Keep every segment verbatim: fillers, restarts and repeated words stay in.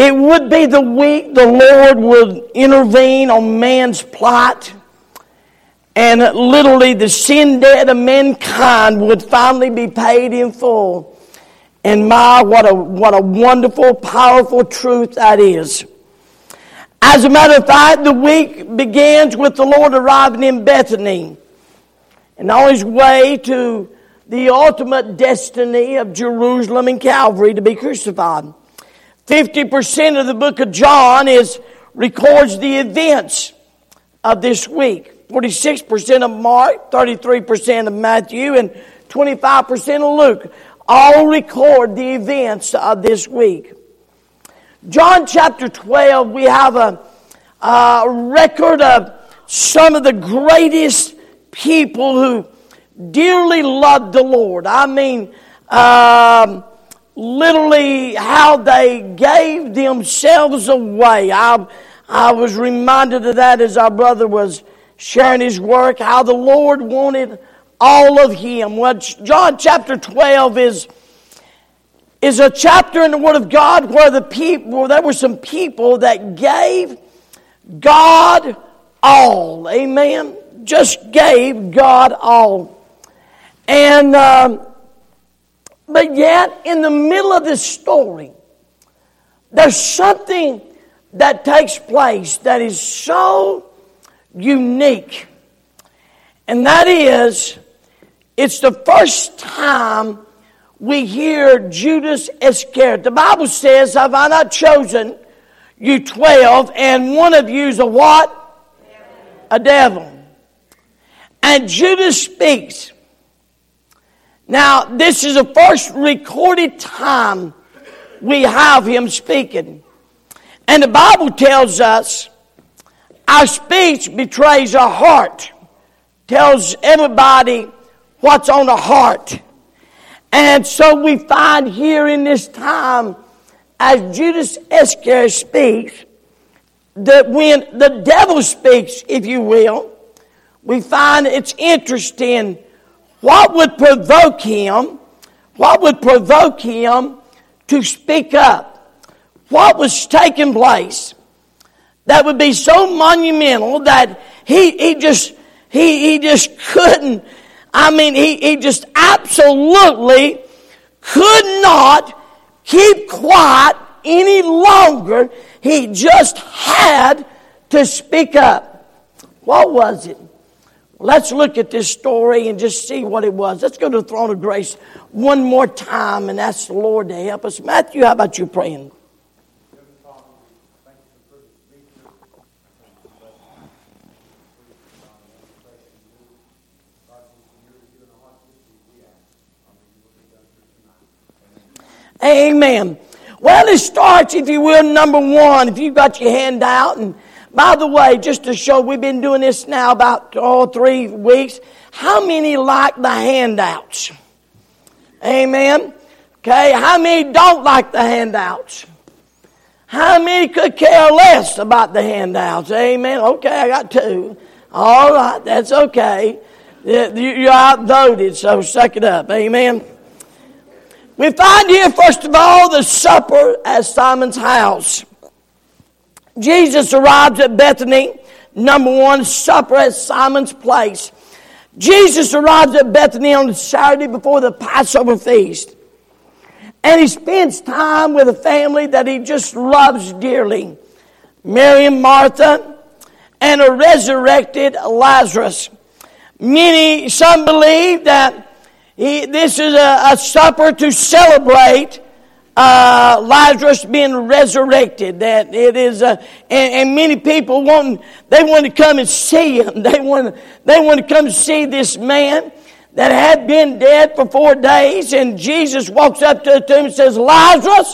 It would be the week the Lord would intervene on man's plight, and literally the sin debt of mankind would finally be paid in full. And my, what a what a wonderful, powerful truth that is. As a matter of fact, the week begins with the Lord arriving in Bethany, and on his way to the ultimate destiny of Jerusalem and Calvary to be crucified. fifty percent of the book of John is records the events of this week. forty-six percent of Mark, thirty-three percent of Matthew, and twenty-five percent of Luke all record the events of this week. John chapter twelve, we have a, a record of some of the greatest people who dearly loved the Lord. I mean, um... literally how they gave themselves away. I I was reminded of that as our brother was sharing his work, how the Lord wanted all of him. Well, John chapter twelve is is a chapter in the Word of God where the people there were some people that gave God all. Amen. Just gave God all. And um But yet, in the middle of this story, there's something that takes place that is so unique. And that is, it's the first time we hear Judas Iscariot. The Bible says, have I not chosen you twelve, and one of you is a what? A devil. And Judas speaks. Now, this is the first recorded time we have him speaking. And the Bible tells us our speech betrays our heart. Tells everybody what's on the heart. And so we find here in this time, as Judas Iscariot speaks, that when the devil speaks, if you will, we find it's interesting. What would provoke him? What would provoke him to speak up? What was taking place that would be so monumental that he he just he he just couldn't? I mean, he, he just absolutely could not keep quiet any longer. He just had to speak up. What was it? Let's look at this story and just see what it was. Let's go to the throne of grace one more time and ask the Lord to help us. Matthew, how about you praying? Amen. Well, it starts, if you will, number one. If you've got your hand out and... By the way, just to show, we've been doing this now about all oh, three weeks. How many like the handouts? Amen. Okay, how many don't like the handouts? How many could care less about the handouts? Amen. Okay, I got two. All right, that's okay. You're outvoted, so suck it up. Amen. We find here, first of all, the supper at Simon's house. Jesus arrives at Bethany, number one, supper at Simon's place. Jesus arrives at Bethany on Saturday before the Passover feast. And he spends time with a family that he just loves dearly. Mary and Martha, and a resurrected Lazarus. Many, some believe that he, this is a, a supper to celebrate Uh, Lazarus being resurrected, that it is, uh, and, and many people want, they want to come and see him. They want, they want to come see this man that had been dead for four days, and Jesus walks up to the tomb and says, Lazarus,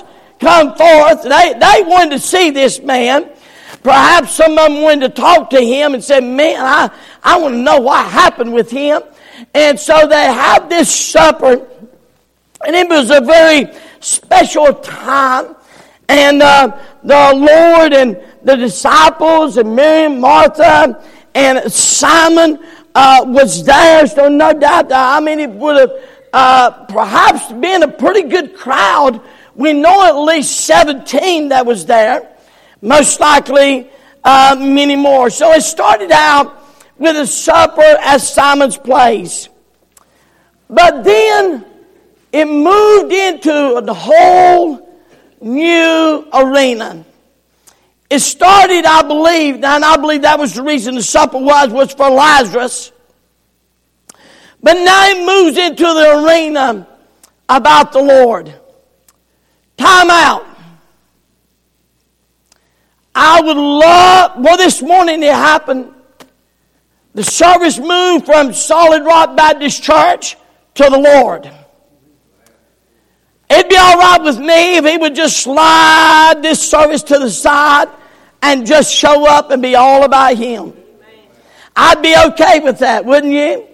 come forth. They, they wanted to see this man. Perhaps some of them wanted to talk to him and said, man, I, I want to know what happened with him. And so they have this supper, and it was a very special time, and uh, the Lord and the disciples and Mary and Martha and Simon uh, was there, so no doubt that, I mean, it would have uh, perhaps been a pretty good crowd We know at least seventeen that was there. Most likely uh, many more. So it started out with a supper at Simon's place. But then it moved into a whole new arena. It started, I believe, and I believe that was the reason the supper was, was for Lazarus. But now it moves into the arena about the Lord. Time out. I would love, well, this morning it happened. The service moved from Solid Rock Baptist Church to the Lord. It'd be all right with me if he would just slide this service to the side and just show up and be all about him. I'd be okay with that, wouldn't you?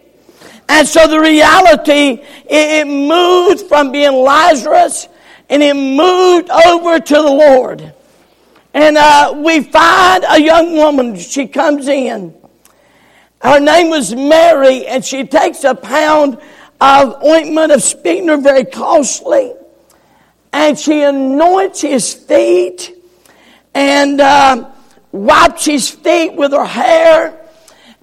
And so the reality, it moved from being Lazarus and it moved over to the Lord. And uh, we find a young woman, she comes in. Her name was Mary, and she takes a pound of ointment of spikenard, very costly. And she anoints his feet and uh, wipes his feet with her hair.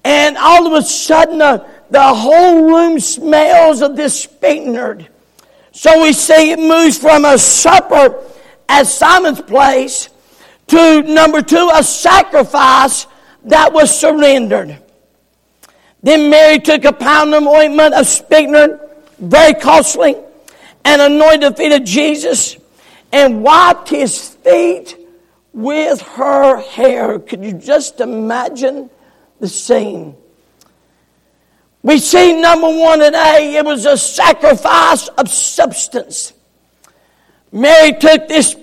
And all of a sudden, uh, the whole room smells of this spikenard. So we see it moves from a supper at Simon's place to, number two, a sacrifice that was surrendered. Then Mary took a pound of ointment of spikenard, very costly, and anointed the feet of Jesus and wiped his feet with her hair. Could you just imagine the scene? We see number one today, it was a sacrifice of substance. Mary took this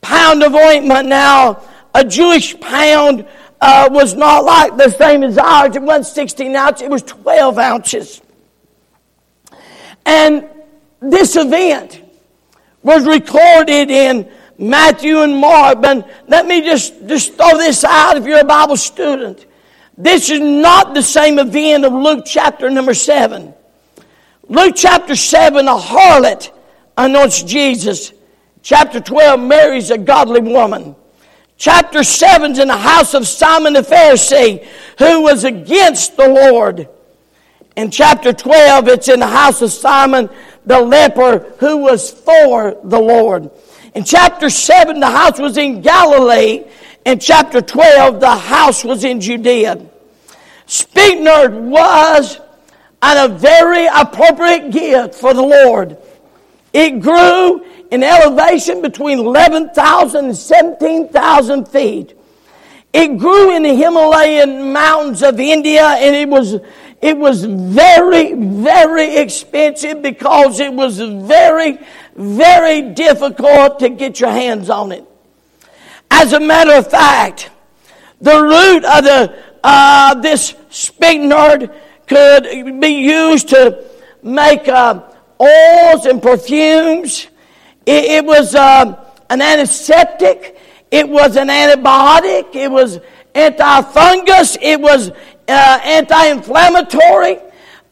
pound of ointment. Now, a Jewish pound Uh, was not like the same as ours. It wasn't sixteen ounces. It was twelve ounces. And this event was recorded in Matthew and Mark. But let me just, just throw this out if you're a Bible student. This is not the same event of Luke chapter number seven. Luke chapter seven, a harlot anoints Jesus. Chapter twelve, Mary's a godly woman. Chapter seven is in the house of Simon the Pharisee, who was against the Lord. In chapter twelve, it's in the house of Simon the leper, who was for the Lord. In chapter seven, the house was in Galilee. In chapter twelve, the house was in Judea. Spikenard was a very appropriate gift for the Lord. It grew in elevation between eleven thousand and seventeen thousand feet. It grew in the Himalayan mountains of India, and it was it was very, very expensive because it was very, very difficult to get your hands on it. As a matter of fact, the root of the uh, this spikenard could be used to make uh, oils and perfumes. It, it was um, an antiseptic. It was an antibiotic. It was antifungus. It was uh, anti-inflammatory.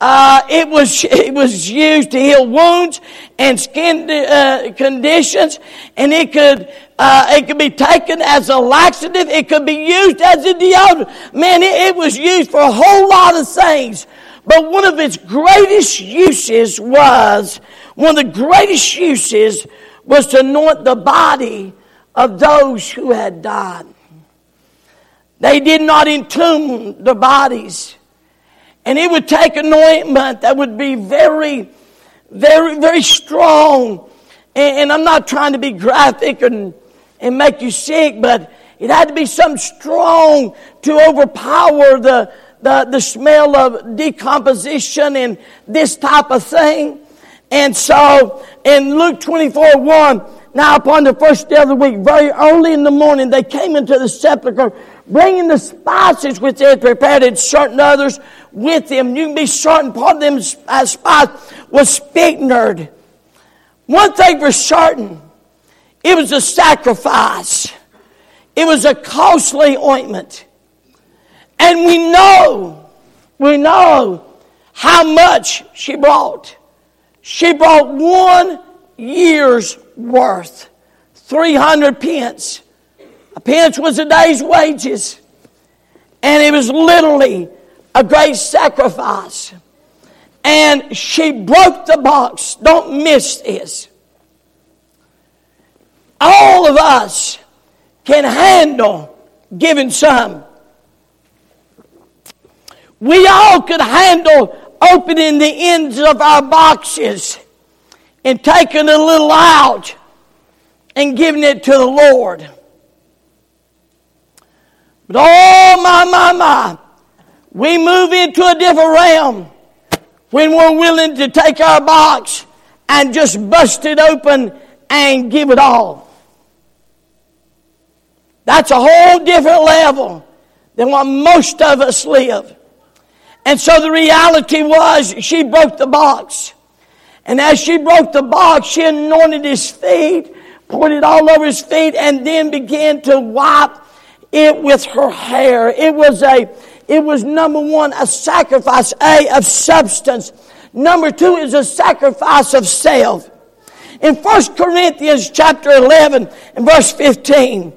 Uh, it was it was used to heal wounds and skin uh, conditions, and it could uh, it could be taken as a laxative. It could be used as a deodorant. Man, it, it was used for a whole lot of things. But one of its greatest uses was, one of the greatest uses was to anoint the body of those who had died. They did not entomb the bodies. And it would take an ointment that would be very, very, very strong. And, and I'm not trying to be graphic and, and make you sick, but it had to be something strong to overpower the The, the smell of decomposition and this type of thing. And so in Luke twenty-four one, now upon the first day of the week, very early in the morning, they came into the sepulchre, bringing the spices which they had prepared and certain others with them. You can be certain part of them as spice was spikenard. One thing for certain, it was a sacrifice. It was a costly ointment. And we know, we know how much she brought. She brought one year's worth. three hundred pence. A pence was a day's wages. And it was literally a great sacrifice. And she broke the box. Don't miss this. All of us can handle giving some. We all could handle opening the ends of our boxes and taking a little out and giving it to the Lord. But oh my, my, my, we move into a different realm when we're willing to take our box and just bust it open and give it all. That's a whole different level than what most of us live. And so the reality was she broke the box. And as she broke the box, she anointed his feet, poured it all over his feet, and then began to wipe it with her hair. It was a, it was number one, a sacrifice, A, of substance. Number two is a sacrifice of self. In First Corinthians chapter eleven and verse fifteen,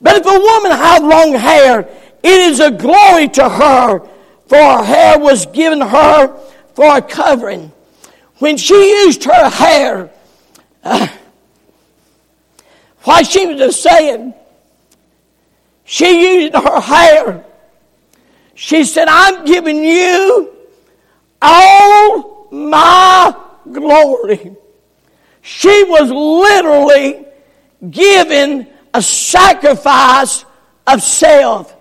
but if a woman have long hair, it is a glory to her, for her hair was given her for a covering. When she used her hair, uh, why she was just saying, she used her hair. She said, I'm giving you all my glory. She was literally giving a sacrifice of self.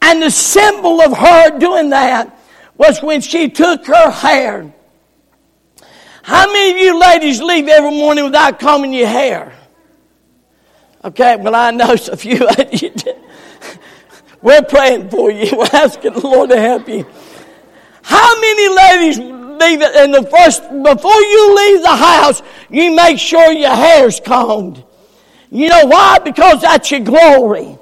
And the symbol of her doing that was when she took her hair. How many of you ladies leave every morning without combing your hair? Okay, well, I know a few of you did. We're praying for you. We're asking the Lord to help you. How many ladies leave it in the first, before you leave the house, you make sure your hair's combed. You know why? Because that's your glory.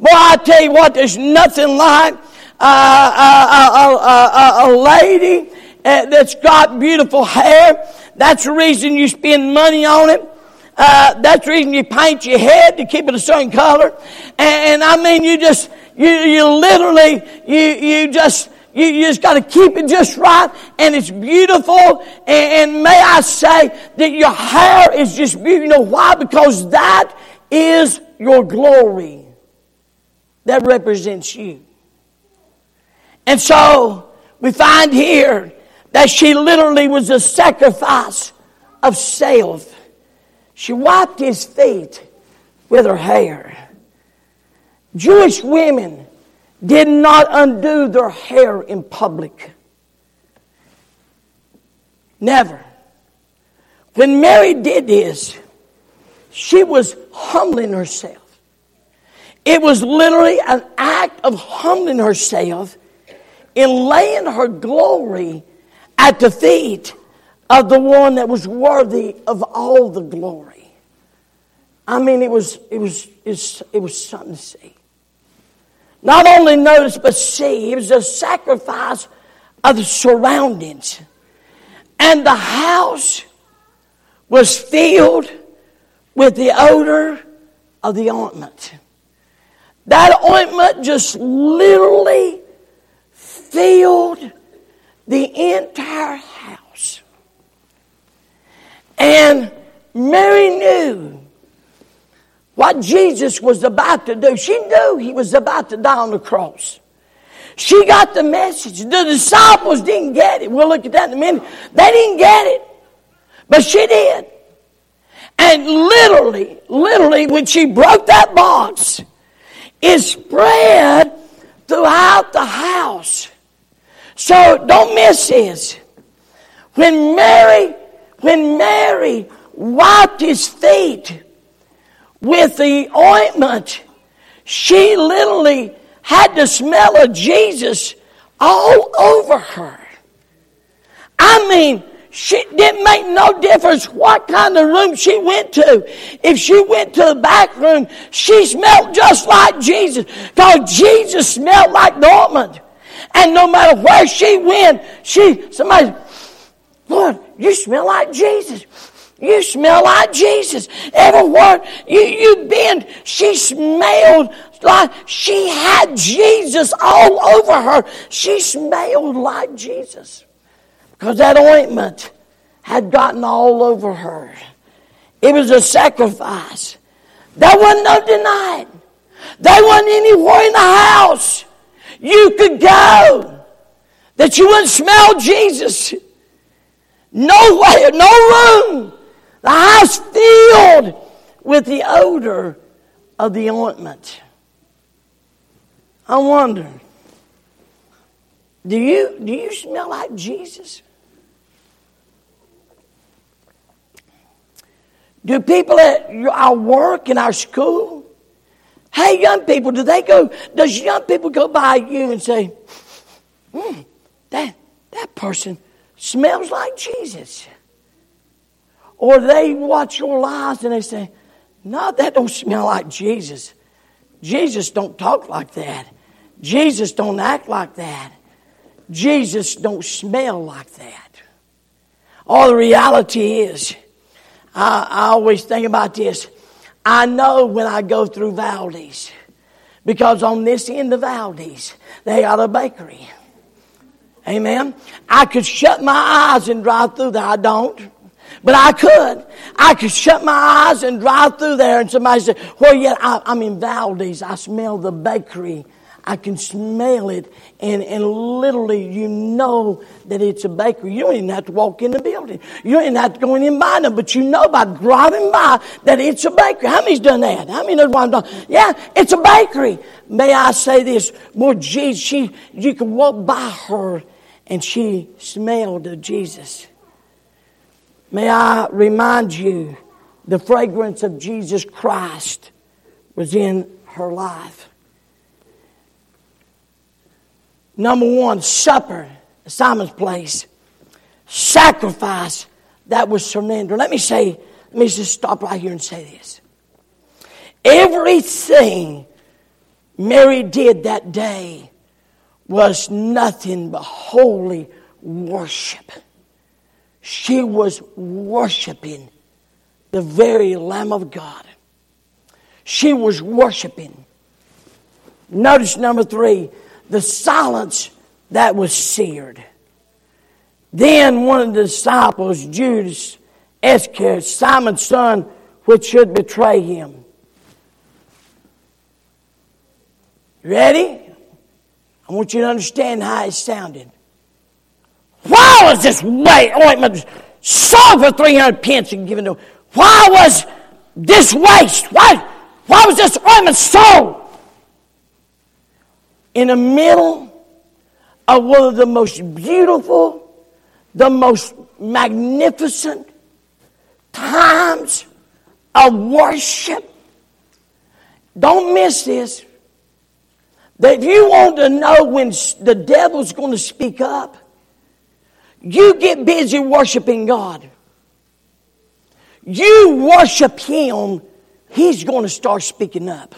Boy, I tell you what, there's nothing like uh, a, a, a, a lady that's got beautiful hair. That's the reason you spend money on it. Uh, that's the reason you paint your head to keep it a certain color. And, and I mean, you just, you, you literally, you, you just, you, you just got to keep it just right. And it's beautiful. And, and may I say that your hair is just beautiful. You know why? Because that is your glory. That represents you. And so we find here that she literally was a sacrifice of self. She wiped his feet with her hair. Jewish women did not undo their hair in public. Never. When Mary did this, she was humbling herself. It was literally an act of humbling herself in laying her glory at the feet of the one that was worthy of all the glory. I mean, it was it was it was something to see. Not only notice, but see. It was a sacrifice of the surroundings, and the house was filled with the odor of the ointment. That ointment just literally filled the entire house. And Mary knew what Jesus was about to do. She knew he was about to die on the cross. She got the message. The disciples didn't get it. We'll look at that in a minute. They didn't get it. But she did. And literally, literally, when she broke that box, it spread throughout the house. So don't miss this. When Mary... When Mary wiped his feet with the ointment, she literally had the smell of Jesus all over her. I mean, she didn't make no difference what kind of room she went to. If she went to the back room, she smelled just like Jesus, because Jesus smelled like the ointment. And no matter where she went, she somebody, Lord, you smell like Jesus. You smell like Jesus. Everywhere you, you bend, she smelled like she had Jesus all over her. She smelled like Jesus because that ointment had gotten all over her. It was a sacrifice. There wasn't no denying. There wasn't anywhere in the house you could go that you wouldn't smell Jesus. No way, no room. The house filled with the odor of the ointment. I wonder, do you do you smell like Jesus? Do people at our work and our school, hey, young people, do they go? Does young people go by you and say, hmm, that that person smells like Jesus? Or they watch your lives and they say, no, that don't smell like Jesus. Jesus don't talk like that. Jesus don't act like that. Jesus don't smell like that. All the reality is, I, I always think about this. I know when I go through Valdez, because on this end of Valdez, they got a bakery. Amen. I could shut my eyes and drive through there. I don't. But I could. I could shut my eyes and drive through there. And somebody said, well, yeah, I, I'm in Valdez. I smell the bakery. I can smell it. And, and literally, you know that it's a bakery. You don't even have to walk in the building. You don't even have to go in and buy them. But you know by driving by that it's a bakery. How many's done that? How many knows what I'm doing? Yeah, it's a bakery. May I say this? Well, Jesus, she, you can walk by her and she smelled of Jesus. May I remind you, the fragrance of Jesus Christ was in her life. Number one, supper, Simon's place. Sacrifice, that was surrender. Let me say, let me just stop right here and say this. Everything Mary did that day was nothing but holy worship. She was worshiping the very Lamb of God. She was worshiping. Notice number three, the silence that was seared. Then one of the disciples, Judas Iscariot, Simon's son, which should betray him. Ready? I want you to understand how it sounded. Why was this way ointment sold for three hundred pence and given to him? Why was this waste? Why, why was this ointment sold? In the middle of one of the most beautiful, the most magnificent times of worship. Don't miss this. That if you want to know when the devil's going to speak up, you get busy worshiping God. You worship Him, He's going to start speaking up.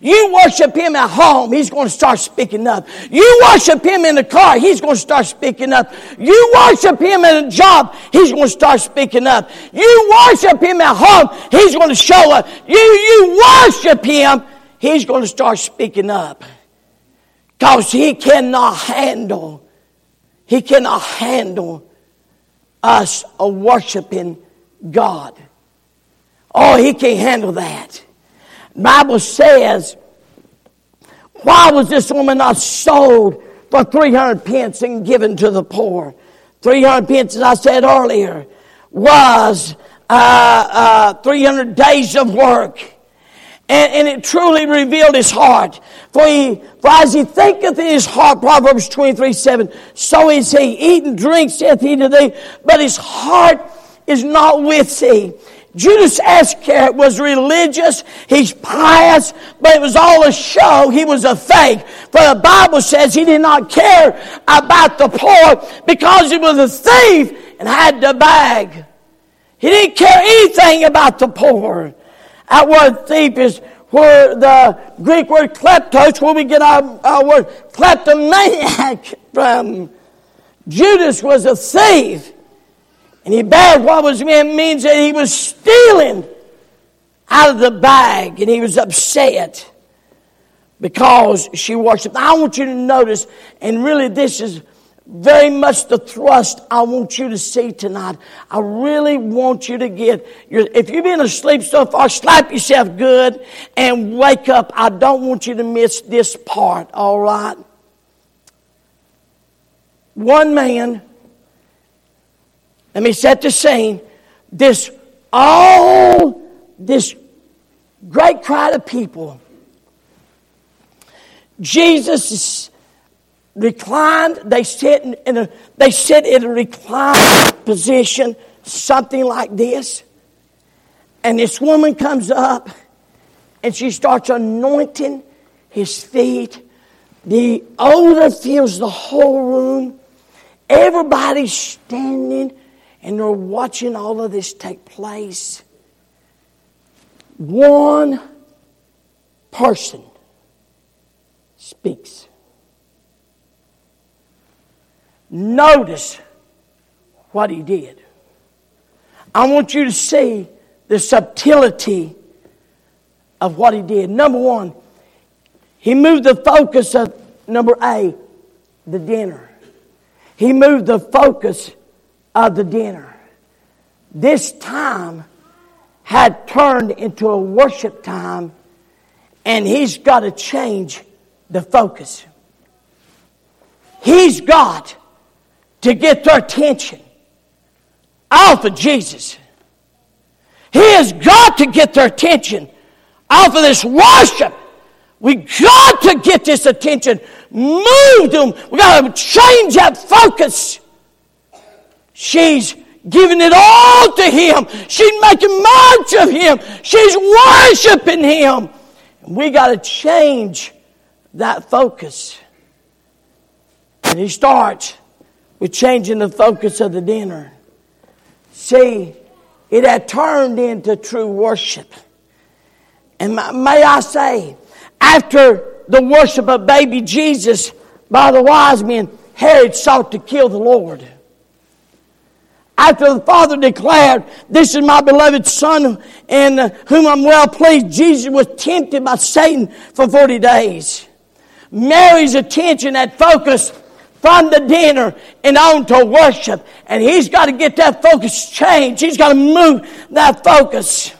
You worship Him at home, He's going to start speaking up. You worship Him in the car, He's going to start speaking up. You worship Him in a job, He's going to start speaking up. You worship Him at home, He's going to show up. You, you worship Him, He's going to start speaking up. Because He cannot handle He cannot handle us worshiping God. Oh, He can't handle that. The Bible says, why was this woman not sold for three hundred pence and given to the poor? three hundred pence, as I said earlier, was uh, uh, three hundred days of work. And, and it truly revealed his heart. For he, for as he thinketh in his heart, Proverbs twenty-three seven, so is he, eat and drink, saith he to thee, but his heart is not with thee. Judas Iscariot was religious, he's pious, but it was all a show, he was a fake. For the Bible says he did not care about the poor because he was a thief and had the bag. He didn't care anything about the poor. That word thief is where the Greek word kleptos, where we get our, our word kleptomaniac from. Judas was a thief. And he bagged what was meant means that he was stealing out of the bag, and he was upset because she worshipped. I want you to notice, and really this is very much the thrust I want you to see tonight. I really want you to get your, if you've been asleep so far, slap yourself good and wake up. I don't want you to miss this part, all right? One man, let me set the scene. This all, this great crowd of people, Jesus is reclined, they sit in a, they sit in a reclined position, something like this. And this woman comes up and she starts anointing his feet. The odor fills the whole room. Everybody's standing and they're watching all of this take place. One person speaks. Notice what he did. I want you to see the subtlety of what he did. Number one, he moved the focus of, number A, the dinner. He moved the focus of the dinner. This time had turned into a worship time, and he's got to change the focus. He's got to get their attention off of Jesus. He has got to get their attention off of this worship. We've got to get this attention. Move them. We've got to change that focus. She's giving it all to Him. She's making much of Him. She's worshiping Him. We got to change that focus. And He starts with changing the focus of the dinner. See, it had turned into true worship. And may I say, after the worship of baby Jesus by the wise men, Herod sought to kill the Lord. After the Father declared, "This is my beloved Son, in whom I'm well pleased," Jesus was tempted by Satan for forty days. Mary's attention had focused from the dinner and on to worship. And he's got to get that focus changed. He's got to move that focus.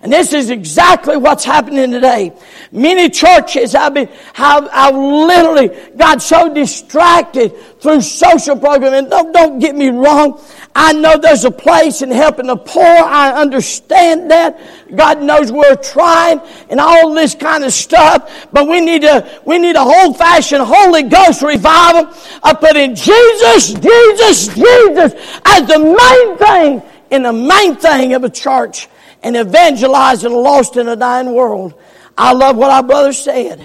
And this is exactly what's happening today. Many churches I've been, I've, I've literally got so distracted through social programming. And don't, don't get me wrong. I know there's a place in helping the poor. I understand that. God knows we're trying and all this kind of stuff. But we need a, we need a old-fashioned Holy Ghost revival of putting Jesus, Jesus, Jesus as the main thing and the main thing of a church and evangelizing the lost in a dying world. I love what our brother said.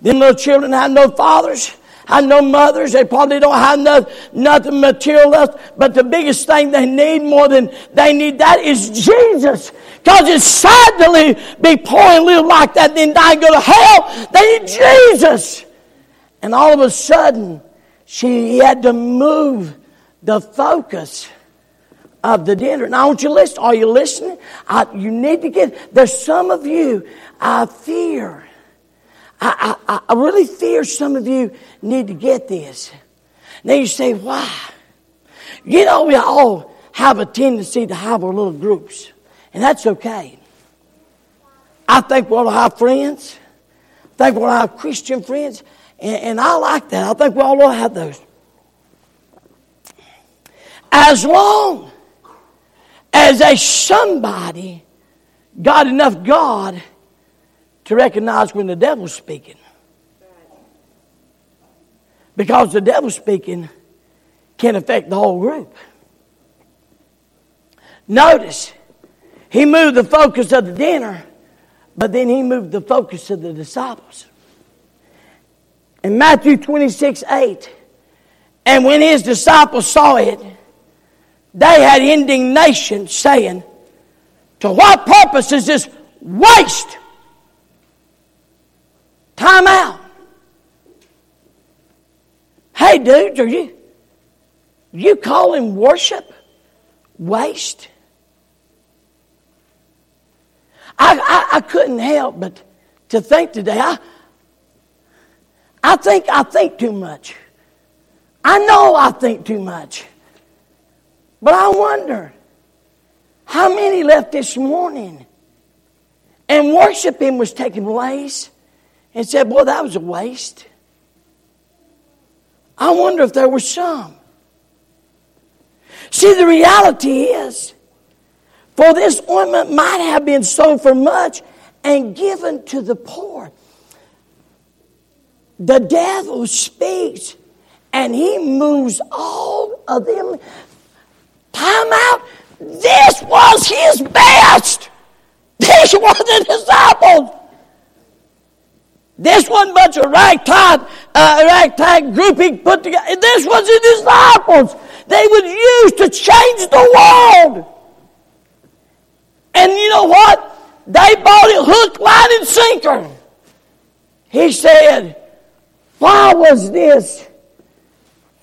Them little children have no fathers, have no mothers. They probably don't have no, nothing material left. But the biggest thing they need more than they need that is Jesus. Because it's sad to live, be poor and live like that, then die and go to hell. They need Jesus. And all of a sudden, she had to move the focus of the dinner. And I want you to listen. Are you listening? I, you need to get. There's some of you I fear. I, I, I really fear some of you need to get this. Now you say, why? You know, we all have a tendency to have our little groups. And that's okay. I think we'll have friends. I think we'll have Christian friends. And, and I like that. I think we all will have those. As long as a somebody got enough God to recognize when the devil's speaking. Because the devil speaking can affect the whole group. Notice, he moved the focus of the dinner, but then he moved the focus of the disciples. In Matthew twenty-six, eight, and when his disciples saw it, they had indignation, saying, "To what purpose is this waste? Time out. Hey, dudes, are you you calling worship waste. I, I, I couldn't help but to think today. I I think I think too much. I know I think too much. But I wonder how many left this morning and worshiping was taking place and said, boy, that was a waste. I wonder if there were some. See, the reality is, for this ointment might have been sold for much and given to the poor. The devil speaks and he moves all of them. Time out. This was his best. These were the disciples. This wasn't much of a ragtag, uh, ragtag grouping put together. This was the disciples. They was used to change the world. And you know what? They bought it hook, line, and sinker. He said, why was this?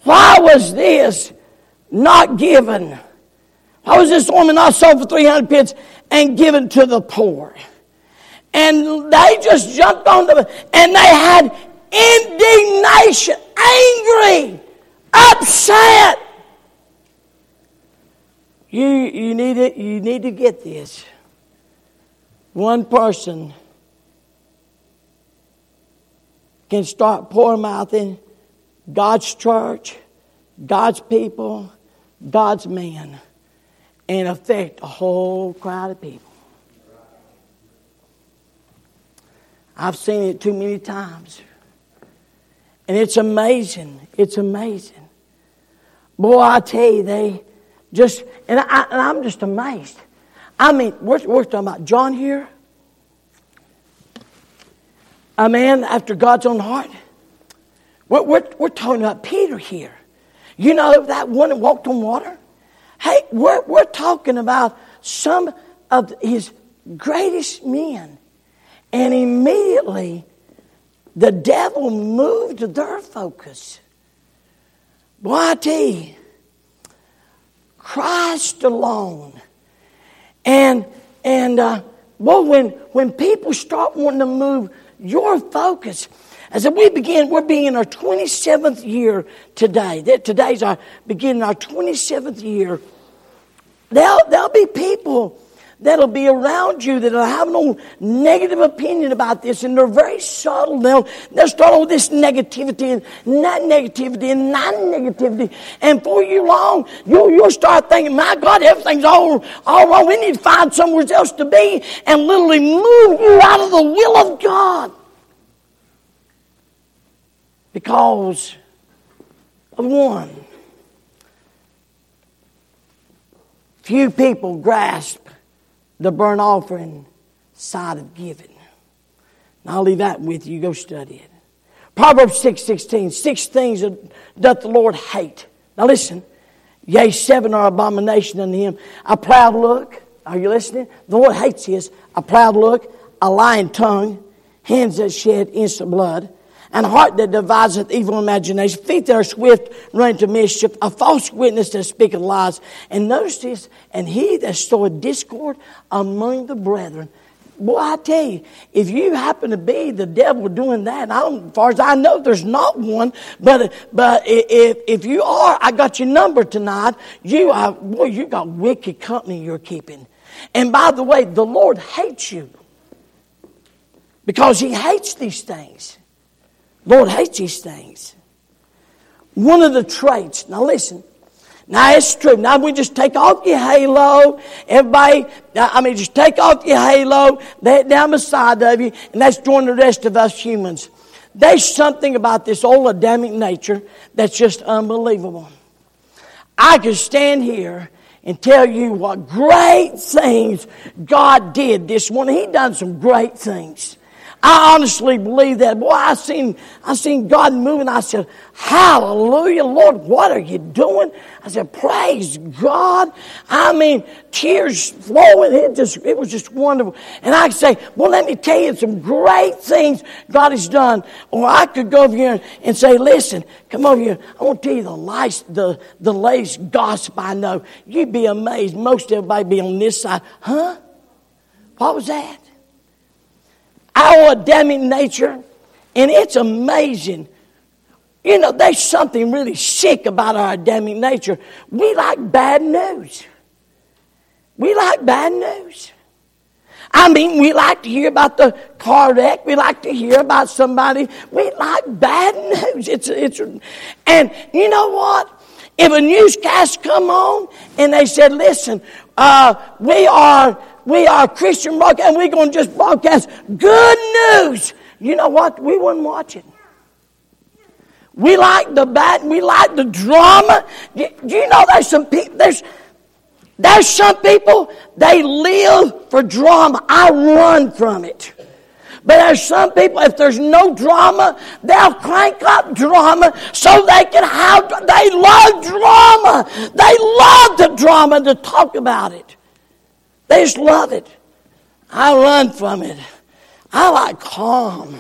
Why was this not given? Why was this woman not sold for three hundred pence and given to the poor? And they just jumped on the, and they had indignation, angry, upset. You you need it. You need to get this. One person can start poor-mouthing God's church, God's people, God's man, and affect a whole crowd of people. I've seen it too many times. And it's amazing. It's amazing. Boy, I tell you, they just, and, I, and I'm just amazed. I mean, we're, we're talking about John here. A man after God's own heart. We're, we're, we're talking about Peter here. You know, that one that walked on water. Hey, we're, we're talking about some of his greatest men. And immediately, the devil moved to their focus. Boy, I tell you, Christ alone. And, and uh, boy, when, when people start wanting to move your focus, as we begin, we're being in our twenty-seventh year today. Today's our beginning our twenty-seventh year. There'll, there'll be people that'll be around you that'll have no negative opinion about this, and they're very subtle. They'll, they'll start all this negativity and not negativity and not negativity. And for you long, you'll, you'll start thinking, my God, everything's all, all wrong. We need to find somewhere else to be, and literally move you out of the will of God because of one. Few people grasp the burnt offering side of giving. And I'll leave that with you. Go study it. Proverbs six sixteen. Six things doth the Lord hate. Now listen. Yea, seven are abomination unto him. A proud look. Are you listening? The Lord hates his. A proud look. A lying tongue. Hands that shed innocent blood. And a heart that deviseth evil imagination. Feet that are swift running to mischief. A false witness that speaketh lies. And notice this. And he that soweth discord among the brethren. Boy, I tell you, if you happen to be the devil doing that, and I don't, as far as I know, there's not one. But but if if you are, I got your number tonight. You are, boy, you got wicked company you're keeping. And by the way, the Lord hates you because he hates these things. Lord hates these things. One of the traits, now listen, now it's true. Now we just take off your halo, everybody, I mean just take off your halo, lay it down beside of you, and that's join the rest of us humans. There's something about this old Adamic nature that's just unbelievable. I could stand here and tell you what great things God did this morning. He done some great things. I honestly believe that. Boy, I seen I seen God moving. I said, hallelujah, Lord, what are you doing? I said, praise God. I mean, tears flowing. It just it was just wonderful. And I could say, well, let me tell you some great things God has done. Or I could go over here and, and say, listen, come over here. I want to tell you the latest, the, the latest gossip I know. You'd be amazed. Most everybody be on this side. Huh? What was that? Our Adamic nature, and it's amazing. You know, there's something really sick about our Adamic nature. We like bad news. We like bad news. I mean, we like to hear about the car wreck. We like to hear about somebody. We like bad news. It's it's, and you know what? If a newscast come on and they said, listen, uh, we are we are Christian broadcast and we're going to just broadcast good news. You know what? We wouldn't watch it. We like the bad, we like the drama. Do you know there's some people, there's, there's some people, they live for drama. I run from it. But there's some people, if there's no drama, they'll crank up drama so they can have, they love drama. They love the drama to talk about it. They just love it. I run from it. I like calm.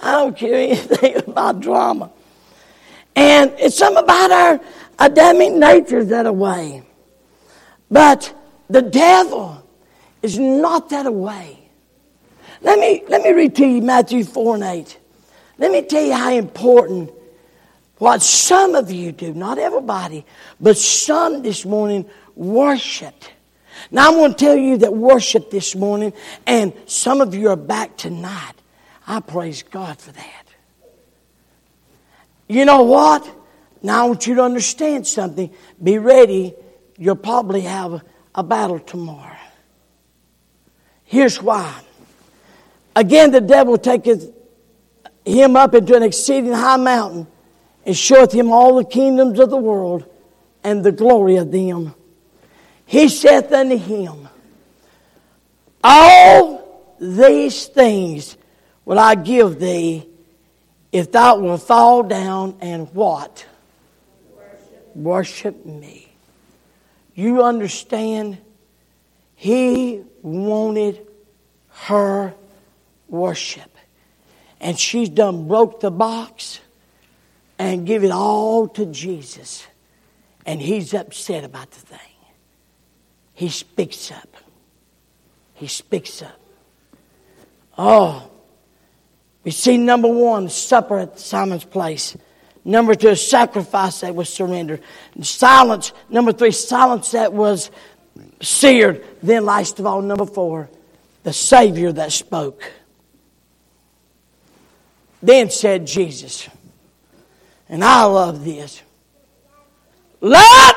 I don't care anything about drama. And it's something about our Adamic nature that a way. But the devil is not that a way. Let me let me read to you Matthew four and eight. Let me tell you how important what some of you do, not everybody, but some this morning worshiped. Now I'm going to tell you that worship this morning, and some of you are back tonight. I praise God for that. You know what? Now I want you to understand something. Be ready. You'll probably have a battle tomorrow. Here's why. Again, the devil taketh him up into an exceeding high mountain and showeth him all the kingdoms of the world and the glory of them. He saith unto him, all these things will I give thee if thou wilt fall down and what? Worship, Worship me. You understand? He wanted her worship. And she's done broke the box and give it all to Jesus. And he's upset about the thing. He speaks up. He speaks up. Oh, we see number one, supper at Simon's place. Number two, sacrifice that was surrendered. And silence. Number three, silence that was seared. Then last of all, number four, the Savior that spoke. Then said Jesus, and I love this, let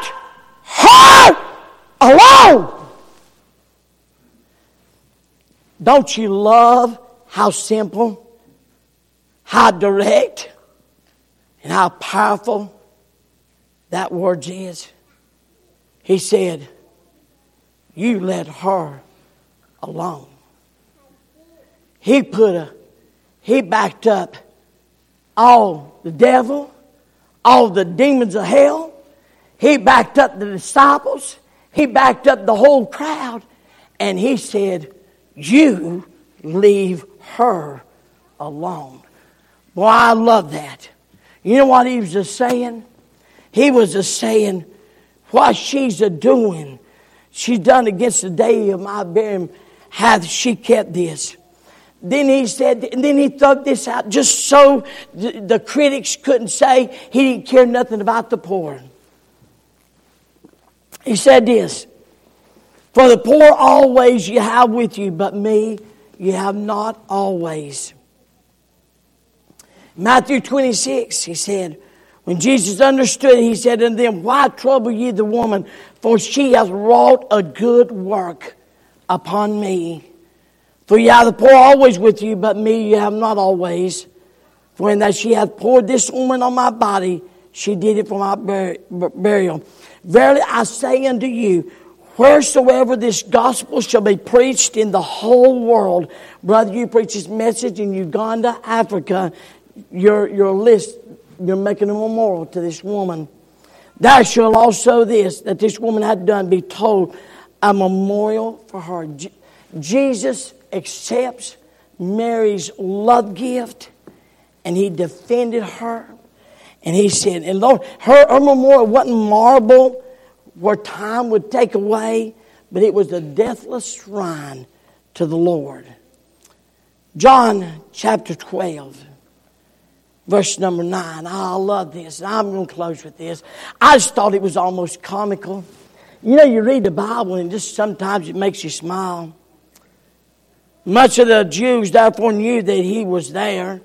her alone. Don't you love how simple, how direct, and how powerful that word is? He said, you let her alone. He put a He backed up all the devil, all the demons of hell. He backed up the disciples. He backed up the whole crowd. And he said, you leave her alone. Boy, I love that. You know what he was just saying? He was just saying, what she's a doing, she's done against the day of my bearing, hath she kept this. Then he said, and then he thought this out just so the, the critics couldn't say he didn't care nothing about the poor. He said this, for the poor always you have with you, but me you have not always. Matthew twenty-six, he said, when Jesus understood, he said unto them, why trouble ye the woman? For she hath wrought a good work upon me. For ye have the poor always with you, but me ye have not always. For in that she hath poured this ointment on my body, she did it for my burial. Verily I say unto you, Wheresoever this gospel shall be preached in the whole world. Brother, you preach this message in Uganda, Africa. Your, your list, you're making a memorial to this woman. Thou shall also this, that this woman had done, be told a memorial for her. Je- Jesus accepts Mary's love gift, and he defended her. And he said, and Lord, her, her memorial wasn't marble where time would take away, but it was the deathless shrine to the Lord. John chapter twelve. Verse number nine. I love this. I'm going to close with this. I just thought it was almost comical. You know, you read the Bible and just sometimes it makes you smile. Much of the Jews therefore knew that he was there,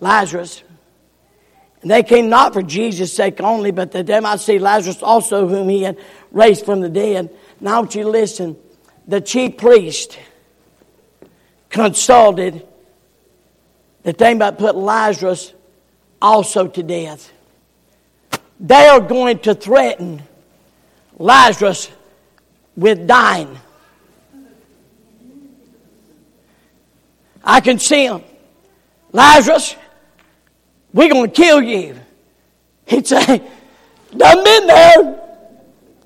Lazarus. And they came not for Jesus' sake only, but that they might see Lazarus also, whom he had raised from the dead. Now I want you to listen. The chief priest consulted that they might put Lazarus also to death. They are going to threaten Lazarus with dying. I can see him. Lazarus, we're going to kill you. He'd say, done been there.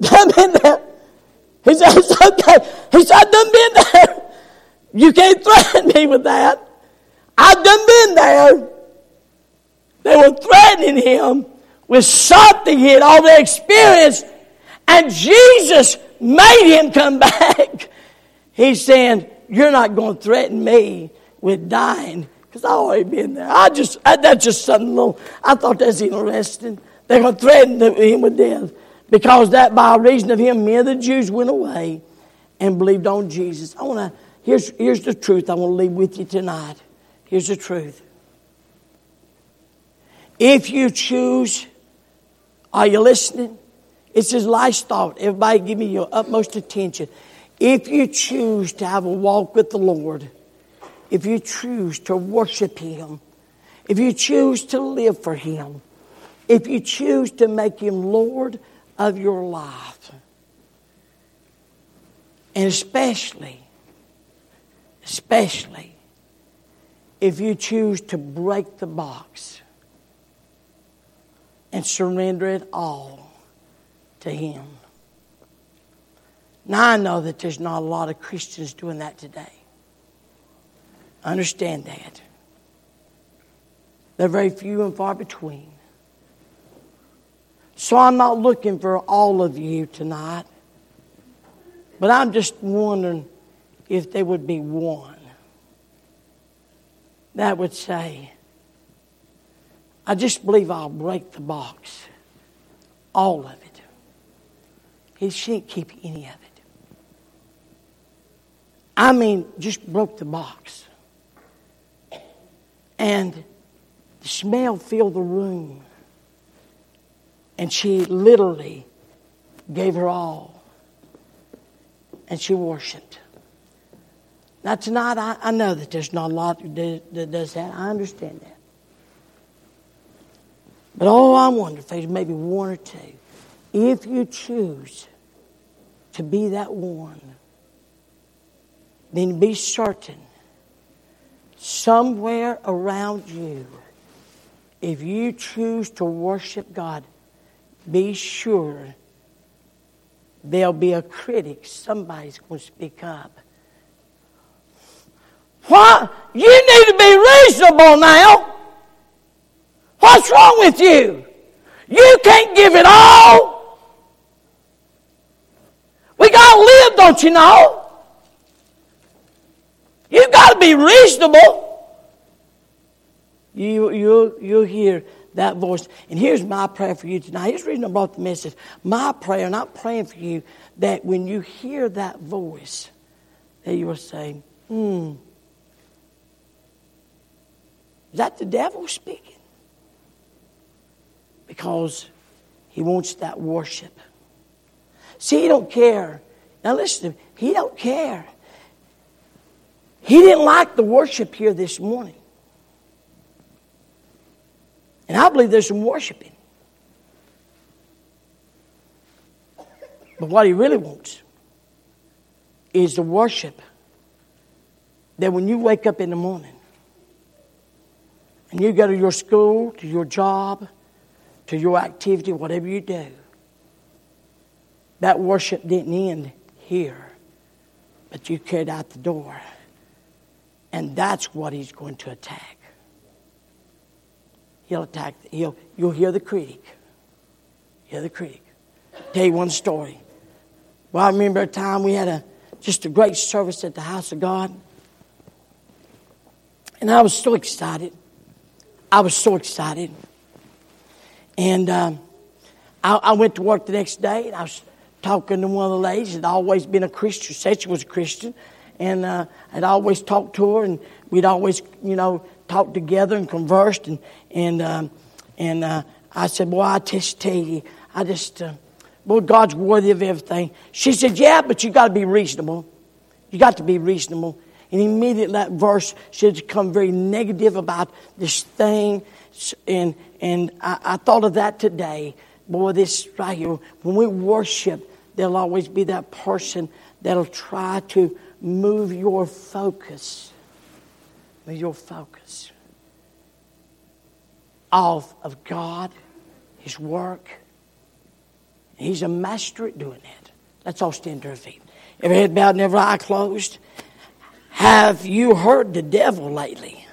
Done been there. He said, it's okay. He said, done been there. You can't threaten me with that. I've done been there. They were threatening him with something he had already experienced. And Jesus made him come back. He's saying, you're not going to threaten me with dying. Because I've already been there. I just, I, that's just something little. I thought that's interesting. They're going to threaten him with death. Because that by reason of him, many of the Jews went away and believed on Jesus. I want to, here's, here's the truth I want to leave with you tonight. Here's the truth. If you choose, are you listening? It's his last thought. Everybody give me your utmost attention. If you choose to have a walk with the Lord, if you choose to worship him, if you choose to live for him, if you choose to make him Lord of your life, and especially, especially, if you choose to break the box and surrender it all to him. Now I know that there's not a lot of Christians doing that today. Understand that. They're very few and far between. So I'm not looking for all of you tonight. But I'm just wondering if there would be one that would say, I just believe I'll break the box. All of it. He shouldn't keep any of it. I mean, just broke the box. And the smell filled the room. And she literally gave her all. And she worshipped. Now, tonight, I, I know that there's not a lot that does that. I understand that. But oh, I wonder if there's maybe one or two. If you choose to be that one, then be certain somewhere around you, if you choose to worship God, be sure there'll be a critic. Somebody's going to speak up. What? You need to be reasonable now. What's wrong with you? You can't give it all. We got to live, don't you know? You've got to be reasonable. You, you, you'll hear that voice. And here's my prayer for you tonight. Here's the reason I brought the message. My prayer, and I'm praying for you, that when you hear that voice, that you will say, hmm. Is that the devil speaking? Because he wants that worship. See, he don't care. Now listen to me. He don't care. He didn't like the worship here this morning. And I believe there's some worshiping. But what he really wants is the worship that when you wake up in the morning and you go to your school, to your job, to your activity, whatever you do, that worship didn't end here, but you carried out the door. And that's what he's going to attack. He'll attack, he'll, you'll hear the critic. Hear the critic. Tell you one story. Well, I remember a time we had a just a great service at the house of God. And I was so excited. I was so excited. And um, I, I went to work the next day, and I was talking to one of the ladies that had always been a Christian, said she was a Christian, and uh, I'd always talked to her, and we'd always, you know, talked together and conversed, and and um, and uh, I said, "Boy, I just tell you, I just, uh, boy, God's worthy of everything." She said, "Yeah, but you got to be reasonable. You got to be reasonable." And immediately that verse should become very negative about this thing, and and I, I thought of that today. Boy, this right here, when we worship, there'll always be that person that'll try to move your focus, move your focus off of God, His work. He's a master at doing that. Let's all stand to our feet. Every head bowed and every eye closed. Have you heard the devil lately?